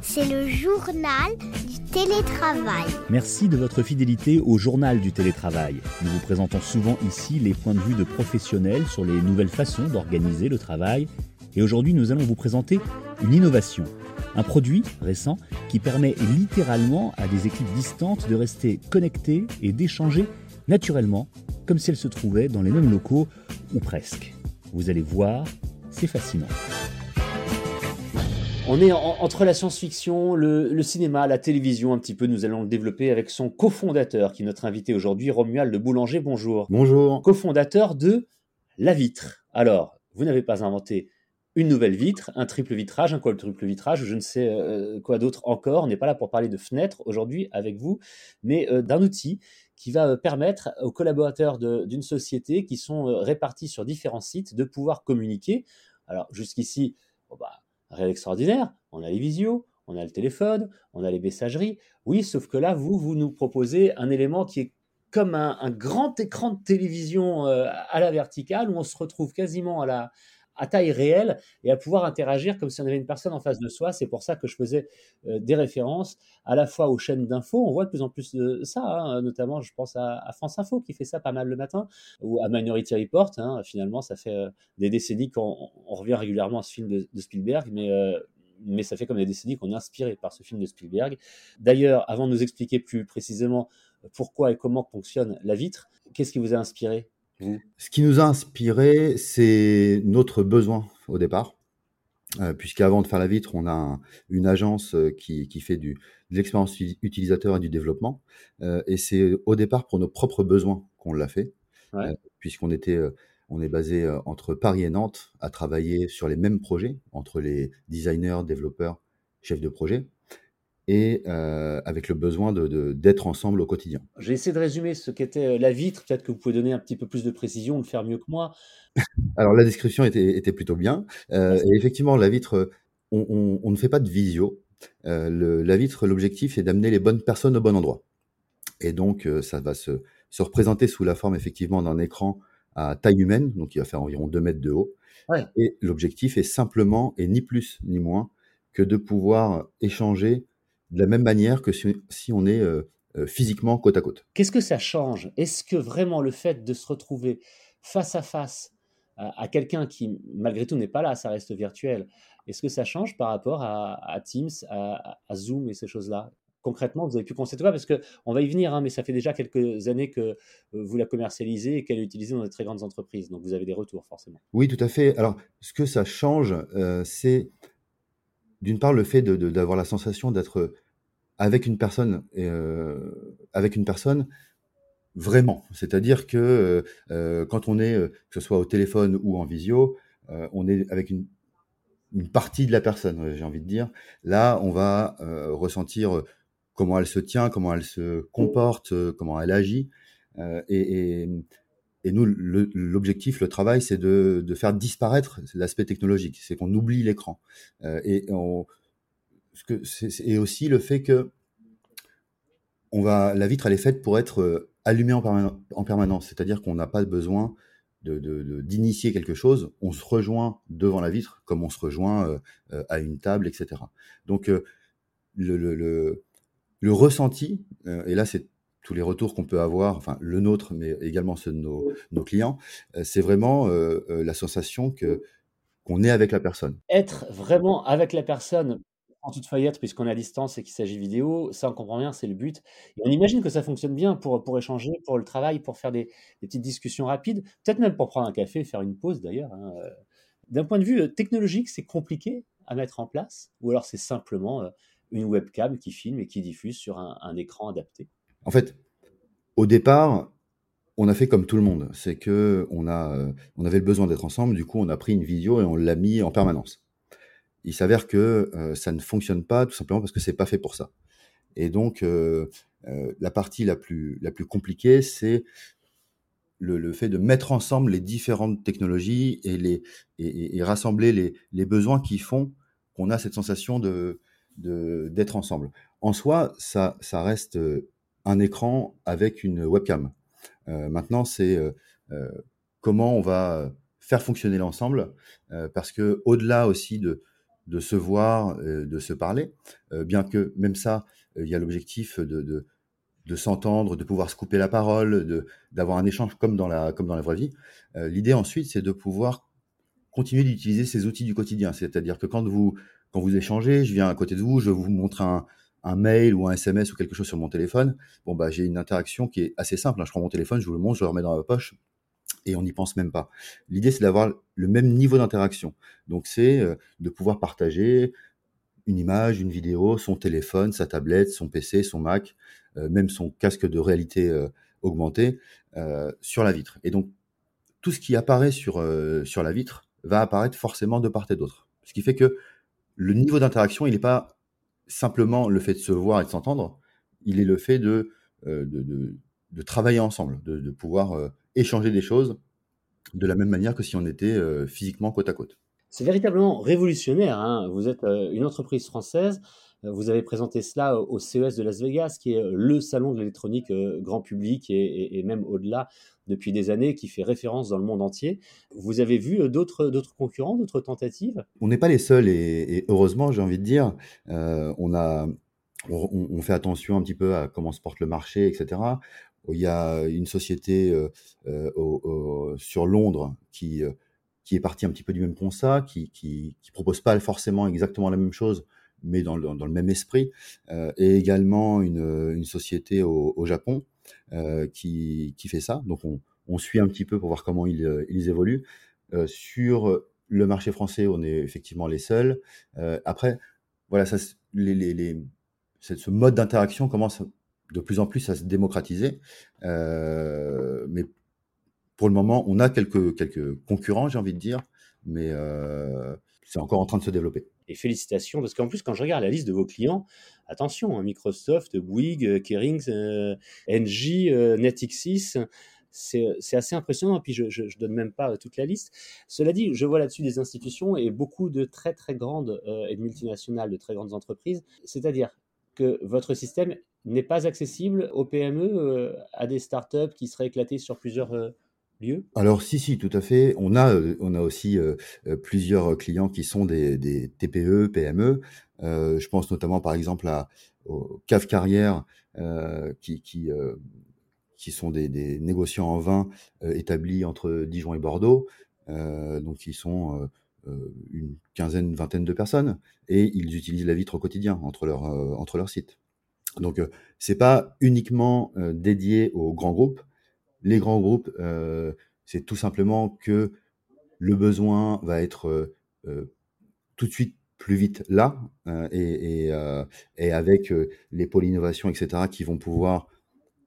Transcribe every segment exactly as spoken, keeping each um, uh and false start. C'est le journal du télétravail. Merci de votre fidélité au journal du télétravail. Nous vous présentons souvent ici les points de vue de professionnels sur les nouvelles façons d'organiser le travail. Et aujourd'hui, nous allons vous présenter une innovation. Un produit récent qui permet littéralement à des équipes distantes de rester connectées et d'échanger naturellement, comme si elles se trouvaient dans les mêmes locaux, ou presque. Vous allez voir, c'est fascinant. On est en, entre la science-fiction, le, le cinéma, la télévision un petit peu. Nous allons le développer avec son cofondateur, qui est notre invité aujourd'hui, Romuald Boulanger. Bonjour. Bonjour. Cofondateur de La Vitre. Alors, vous n'avez pas inventé une nouvelle vitre, un triple vitrage, un quadruple vitrage, je ne sais euh, quoi d'autre encore. On n'est pas là pour parler de fenêtres aujourd'hui avec vous, mais euh, d'un outil qui va permettre aux collaborateurs de, d'une société qui sont répartis sur différents sites de pouvoir communiquer. Alors jusqu'ici, bon bah, rien d'extraordinaire, on a les visios, on a le téléphone, on a les messageries. Oui, sauf que là, vous, vous nous proposez un élément qui est comme un, un grand écran de télévision euh, à la verticale, où on se retrouve quasiment à la... à taille réelle et à pouvoir interagir comme si on avait une personne en face de soi. C'est pour ça que je faisais euh, des références à la fois aux chaînes d'infos. On voit de plus en plus de ça, hein, notamment je pense à, à France Info qui fait ça pas mal le matin, ou à Minority Report. Hein, finalement, ça fait euh, des décennies qu'on on revient régulièrement à ce film de, de Spielberg, mais, euh, mais ça fait comme des décennies qu'on est inspiré par ce film de Spielberg. D'ailleurs, avant de nous expliquer plus précisément pourquoi et comment fonctionne la vitre, qu'est-ce qui vous a inspiré ? Ce qui nous a inspiré, c'est notre besoin au départ, euh, puisqu'avant de faire la vitre, on a un, une agence qui, qui fait du, de l'expérience utilisateur et du développement, euh, et c'est au départ pour nos propres besoins qu'on l'a fait, ouais. euh, puisqu'on était, euh, on est basé euh, entre Paris et Nantes à travailler sur les mêmes projets, entre les designers, développeurs, chefs de projet, et euh, avec le besoin de, de, d'être ensemble au quotidien. J'ai essayé de résumer ce qu'était la vitre, peut-être que vous pouvez donner un petit peu plus de précision, le faire mieux que moi. Alors la description était, était plutôt bien, euh, et effectivement la vitre, on, on, on ne fait pas de visio, euh, le, la vitre l'objectif c'est d'amener les bonnes personnes au bon endroit, et donc euh, ça va se, se représenter sous la forme effectivement d'un écran à taille humaine, donc il va faire environ deux mètres de haut, ouais. Et l'objectif est simplement, et ni plus ni moins, que de pouvoir échanger de la même manière que si, si on est euh, euh, physiquement côte à côte. Qu'est-ce que ça change ? Est-ce que vraiment le fait de se retrouver face à face à, à quelqu'un qui, malgré tout, n'est pas là, ça reste virtuel, est-ce que ça change par rapport à, à Teams, à, à Zoom et ces choses-là ? Concrètement, vous avez pu constater quoi ? Parce qu'on va y venir, hein, mais ça fait déjà quelques années que vous la commercialisez et qu'elle est utilisée dans des très grandes entreprises. Donc, vous avez des retours, forcément. Oui, tout à fait. Alors, ce que ça change, euh, c'est... D'une part, le fait de, de, d'avoir la sensation d'être avec une personne, euh, avec une personne vraiment. C'est-à-dire que euh, quand on est, que ce soit au téléphone ou en visio, euh, on est avec une, une partie de la personne, j'ai envie de dire. Là, on va euh, ressentir comment elle se tient, comment elle se comporte, comment elle agit. Euh, et, et, et nous, le, l'objectif, le travail, c'est de, de faire disparaître l'aspect technologique, c'est qu'on oublie l'écran. Euh, et, on, ce que c'est, c'est, et aussi le fait que on va, la vitre, elle est faite pour être allumée en, perman, en permanence, c'est-à-dire qu'on n'a pas besoin de, de, de, d'initier quelque chose, on se rejoint devant la vitre comme on se rejoint euh, à une table, et cetera. Donc, euh, le, le, le, le ressenti, euh, et là, c'est tous les retours qu'on peut avoir, enfin le nôtre, mais également ceux de nos, nos clients, c'est vraiment euh, la sensation que, qu'on est avec la personne. Être vraiment avec la personne, en toute feuillette, puisqu'on est à distance et qu'il s'agit vidéo, ça on comprend bien, c'est le but. Et on imagine que ça fonctionne bien pour, pour échanger, pour le travail, pour faire des, des petites discussions rapides, peut-être même pour prendre un café, faire une pause d'ailleurs. Hein. D'un point de vue technologique, c'est compliqué à mettre en place, ou alors c'est simplement une webcam qui filme et qui diffuse sur un, un écran adapté. En fait, au départ, on a fait comme tout le monde. C'est qu'on a, on avait le besoin d'être ensemble, du coup, on a pris une vidéo et on l'a mis en permanence. Il s'avère que euh, ça ne fonctionne pas, tout simplement parce que ce n'est pas fait pour ça. Et donc, euh, euh, la partie la plus, la plus compliquée, c'est le, le fait de mettre ensemble les différentes technologies et, les, et, et rassembler les, les besoins qui font qu'on a cette sensation de, de, d'être ensemble. En soi, ça, ça reste... un écran avec une webcam. Euh, maintenant, c'est euh, euh, comment on va faire fonctionner l'ensemble, euh, parce que au-delà aussi de, de se voir, euh, de se parler, euh, bien que même ça, il euh, y a l'objectif de, de, de s'entendre, de pouvoir se couper la parole, de, d'avoir un échange comme dans la, comme dans la vraie vie. Euh, l'idée ensuite, c'est de pouvoir continuer d'utiliser ces outils du quotidien. C'est-à-dire que quand vous, quand vous échangez, je viens à côté de vous, je vous montre un, un mail ou un S M S ou quelque chose sur mon téléphone, bon bah, j'ai une interaction qui est assez simple. Hein. Je prends mon téléphone, je vous le montre, je le remets dans ma poche et on n'y pense même pas. L'idée, c'est d'avoir le même niveau d'interaction. Donc, c'est euh, de pouvoir partager une image, une vidéo, son téléphone, sa tablette, son P C, son Mac, euh, même son casque de réalité euh, augmentée euh, sur la vitre. Et donc, tout ce qui apparaît sur, euh, sur la vitre va apparaître forcément de part et d'autre. Ce qui fait que le niveau d'interaction, il n'est pas simplement le fait de se voir et de s'entendre, il est le fait de, euh, de, de, de travailler ensemble, de, de pouvoir euh, échanger des choses de la même manière que si on était euh, physiquement côte à côte. C'est véritablement révolutionnaire. Hein. Vous êtes euh, une entreprise française, vous avez présenté cela au C E S de Las Vegas, qui est le salon de l'électronique euh, grand public et, et, et même au-delà depuis des années, qui fait référence dans le monde entier. Vous avez vu d'autres, d'autres concurrents, d'autres tentatives ? On n'est pas les seuls et, et heureusement, j'ai envie de dire, euh, on, a, on, on fait attention un petit peu à comment se porte le marché, et cetera. Il y a une société euh, euh, au, au, sur Londres qui, euh, qui est partie un petit peu du même constat, qui ne propose pas forcément exactement la même chose, mais dans le, dans le même esprit, euh, et également une, une société au, au Japon euh, qui, qui fait ça. Donc, on, on suit un petit peu pour voir comment ils, ils évoluent. Euh, sur le marché français, on est effectivement les seuls. Euh, après, voilà, ça, les, les, les, ce mode d'interaction commence de plus en plus à se démocratiser. Euh, mais pour le moment, on a quelques, quelques concurrents, j'ai envie de dire, mais euh, c'est encore en train de se développer. Et félicitations, parce qu'en plus, quand je regarde la liste de vos clients, attention, hein, Microsoft, Bouygues, Kering, euh, Engie, euh, Netixis, c'est, c'est assez impressionnant. Et puis, je ne donne même pas toute la liste. Cela dit, je vois là-dessus des institutions et beaucoup de très, très grandes euh, et de multinationales, de très grandes entreprises. C'est-à-dire que votre système n'est pas accessible aux P M E, euh, à des startups qui seraient éclatées sur plusieurs euh, lieu. Alors si, si, tout à fait. On a, on a aussi euh, plusieurs clients qui sont des, des T P E, P M E. Euh, je pense notamment par exemple à, au Caf Carrière euh, qui, qui, euh, qui sont des, des négociants en vin euh, établis entre Dijon et Bordeaux. Euh, donc ils sont euh, une quinzaine, une vingtaine de personnes et ils utilisent la vitre au quotidien entre leur, euh, entre leur site. Donc euh, c'est pas uniquement euh, dédié aux grands groupes. Les grands groupes, euh, c'est tout simplement que le besoin va être euh, euh, tout de suite plus vite là euh, et, et, euh, et avec euh, les pôles innovation, et cetera, qui vont pouvoir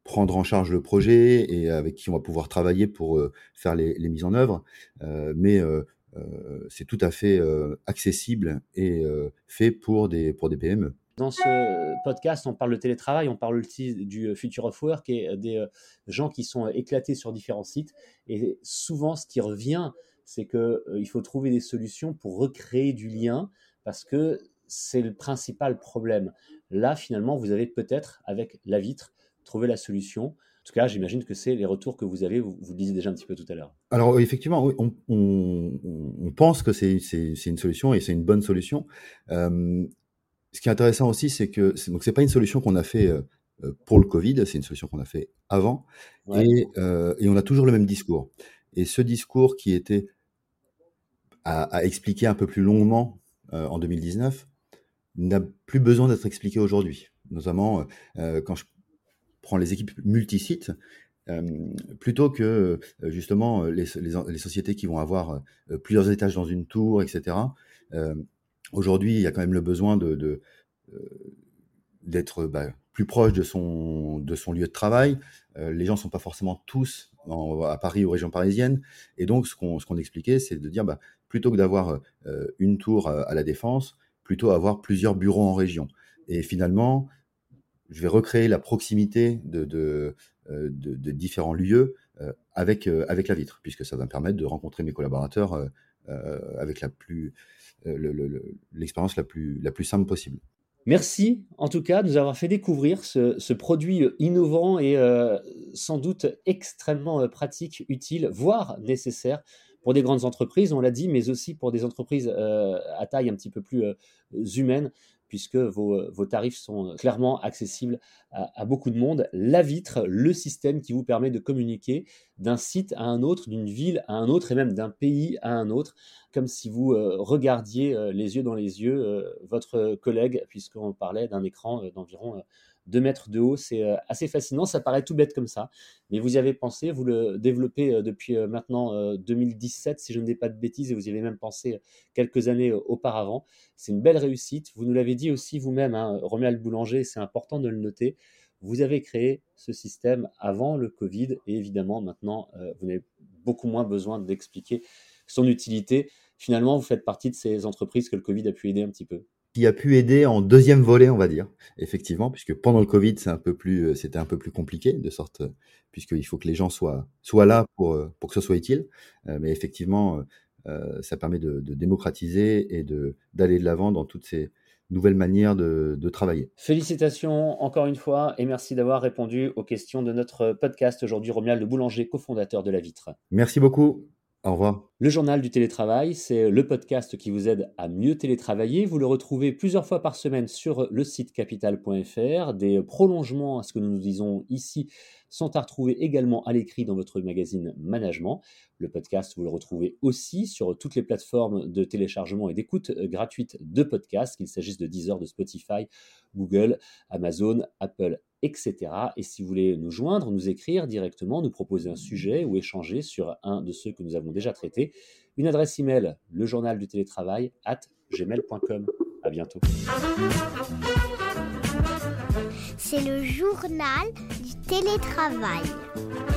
prendre en charge le projet et avec qui on va pouvoir travailler pour euh, faire les, les mises en œuvre. Euh, mais euh, euh, c'est tout à fait euh, accessible et euh, fait pour des, pour des P M E. Dans ce podcast, on parle de télétravail, on parle aussi du future of work et des gens qui sont éclatés sur différents sites. Et souvent, ce qui revient, c'est qu'il faut trouver des solutions pour recréer du lien parce que c'est le principal problème. Là, finalement, vous avez peut-être, avec la vitre, trouvé la solution. En tout cas, j'imagine que c'est les retours que vous avez, vous, vous le disiez déjà un petit peu tout à l'heure. Alors, effectivement, on, on, on pense que c'est, c'est, c'est une solution et c'est une bonne solution. Euh, Ce qui est intéressant aussi, c'est que c'est, donc c'est pas une solution qu'on a fait euh, pour le Covid, c'est une solution qu'on a fait avant, ouais. et, euh, et on a toujours le même discours. Et ce discours qui était à, à expliquer un peu plus longuement euh, en deux mille dix-neuf n'a plus besoin d'être expliqué aujourd'hui. Notamment euh, quand je prends les équipes multisites, euh, plutôt que euh, justement les, les, les sociétés qui vont avoir euh, plusieurs étages dans une tour, et cetera. Euh, Aujourd'hui, il y a quand même le besoin de, de, euh, d'être bah, plus proche de son, de son lieu de travail. Euh, les gens ne sont pas forcément tous en, à Paris ou région parisienne. Et donc, ce qu'on, ce qu'on expliquait, c'est de dire, bah, plutôt que d'avoir euh, une tour à, à la Défense, plutôt avoir plusieurs bureaux en région. Et finalement, je vais recréer la proximité de, de, euh, de, de différents lieux euh, avec, euh, avec la vitre, puisque ça va me permettre de rencontrer mes collaborateurs euh, euh, avec la plus... Le, le, le, l'expérience la plus, la plus simple possible. Merci en tout cas de nous avoir fait découvrir ce, ce produit innovant et euh, sans doute extrêmement pratique, utile, voire nécessaire pour des grandes entreprises, on l'a dit, mais aussi pour des entreprises euh, à taille un petit peu plus euh, humaine, puisque vos, vos tarifs sont clairement accessibles à, à beaucoup de monde. La Vitre, le système qui vous permet de communiquer d'un site à un autre, d'une ville à un autre et même d'un pays à un autre, comme si vous euh, regardiez euh, les yeux dans les yeux euh, votre collègue, puisqu'on parlait d'un écran euh, d'environ... Euh, deux mètres de haut, c'est assez fascinant, ça paraît tout bête comme ça, mais vous y avez pensé, vous le développez depuis maintenant deux mille dix-sept, si je ne dis pas de bêtises, et vous y avez même pensé quelques années auparavant. C'est une belle réussite, vous nous l'avez dit aussi vous-même, hein, Romuald Boulanger, c'est important de le noter, vous avez créé ce système avant le Covid, et évidemment maintenant, vous n'avez beaucoup moins besoin d'expliquer son utilité. Finalement, vous faites partie de ces entreprises que le Covid a pu aider un petit peu. Qui a pu aider en deuxième volet, on va dire, effectivement, puisque pendant le Covid, c'est un peu plus, c'était un peu plus compliqué, de sorte, puisqu'il faut que les gens soient, soient là pour, pour que ce soit utile. Euh, mais effectivement, euh, ça permet de, de démocratiser et de, d'aller de l'avant dans toutes ces nouvelles manières de, de travailler. Félicitations encore une fois et merci d'avoir répondu aux questions de notre podcast aujourd'hui. Romuald Boulanger, cofondateur de La Vitre. Merci beaucoup. Au revoir. Le Journal du Télétravail, c'est le podcast qui vous aide à mieux télétravailler. Vous le retrouvez plusieurs fois par semaine sur le site capital point f r. Des prolongements à ce que nous nous disons ici sont à retrouver également à l'écrit dans votre magazine Management. Le podcast, vous le retrouvez aussi sur toutes les plateformes de téléchargement et d'écoute gratuite de podcasts, qu'il s'agisse de Deezer, de Spotify, Google, Amazon, Apple, et cetera. Et si vous voulez nous joindre, nous écrire directement, nous proposer un sujet ou échanger sur un de ceux que nous avons déjà traités, une adresse email, le journal du télétravail arobase gmail point com. À bientôt. C'est le Journal du Télétravail.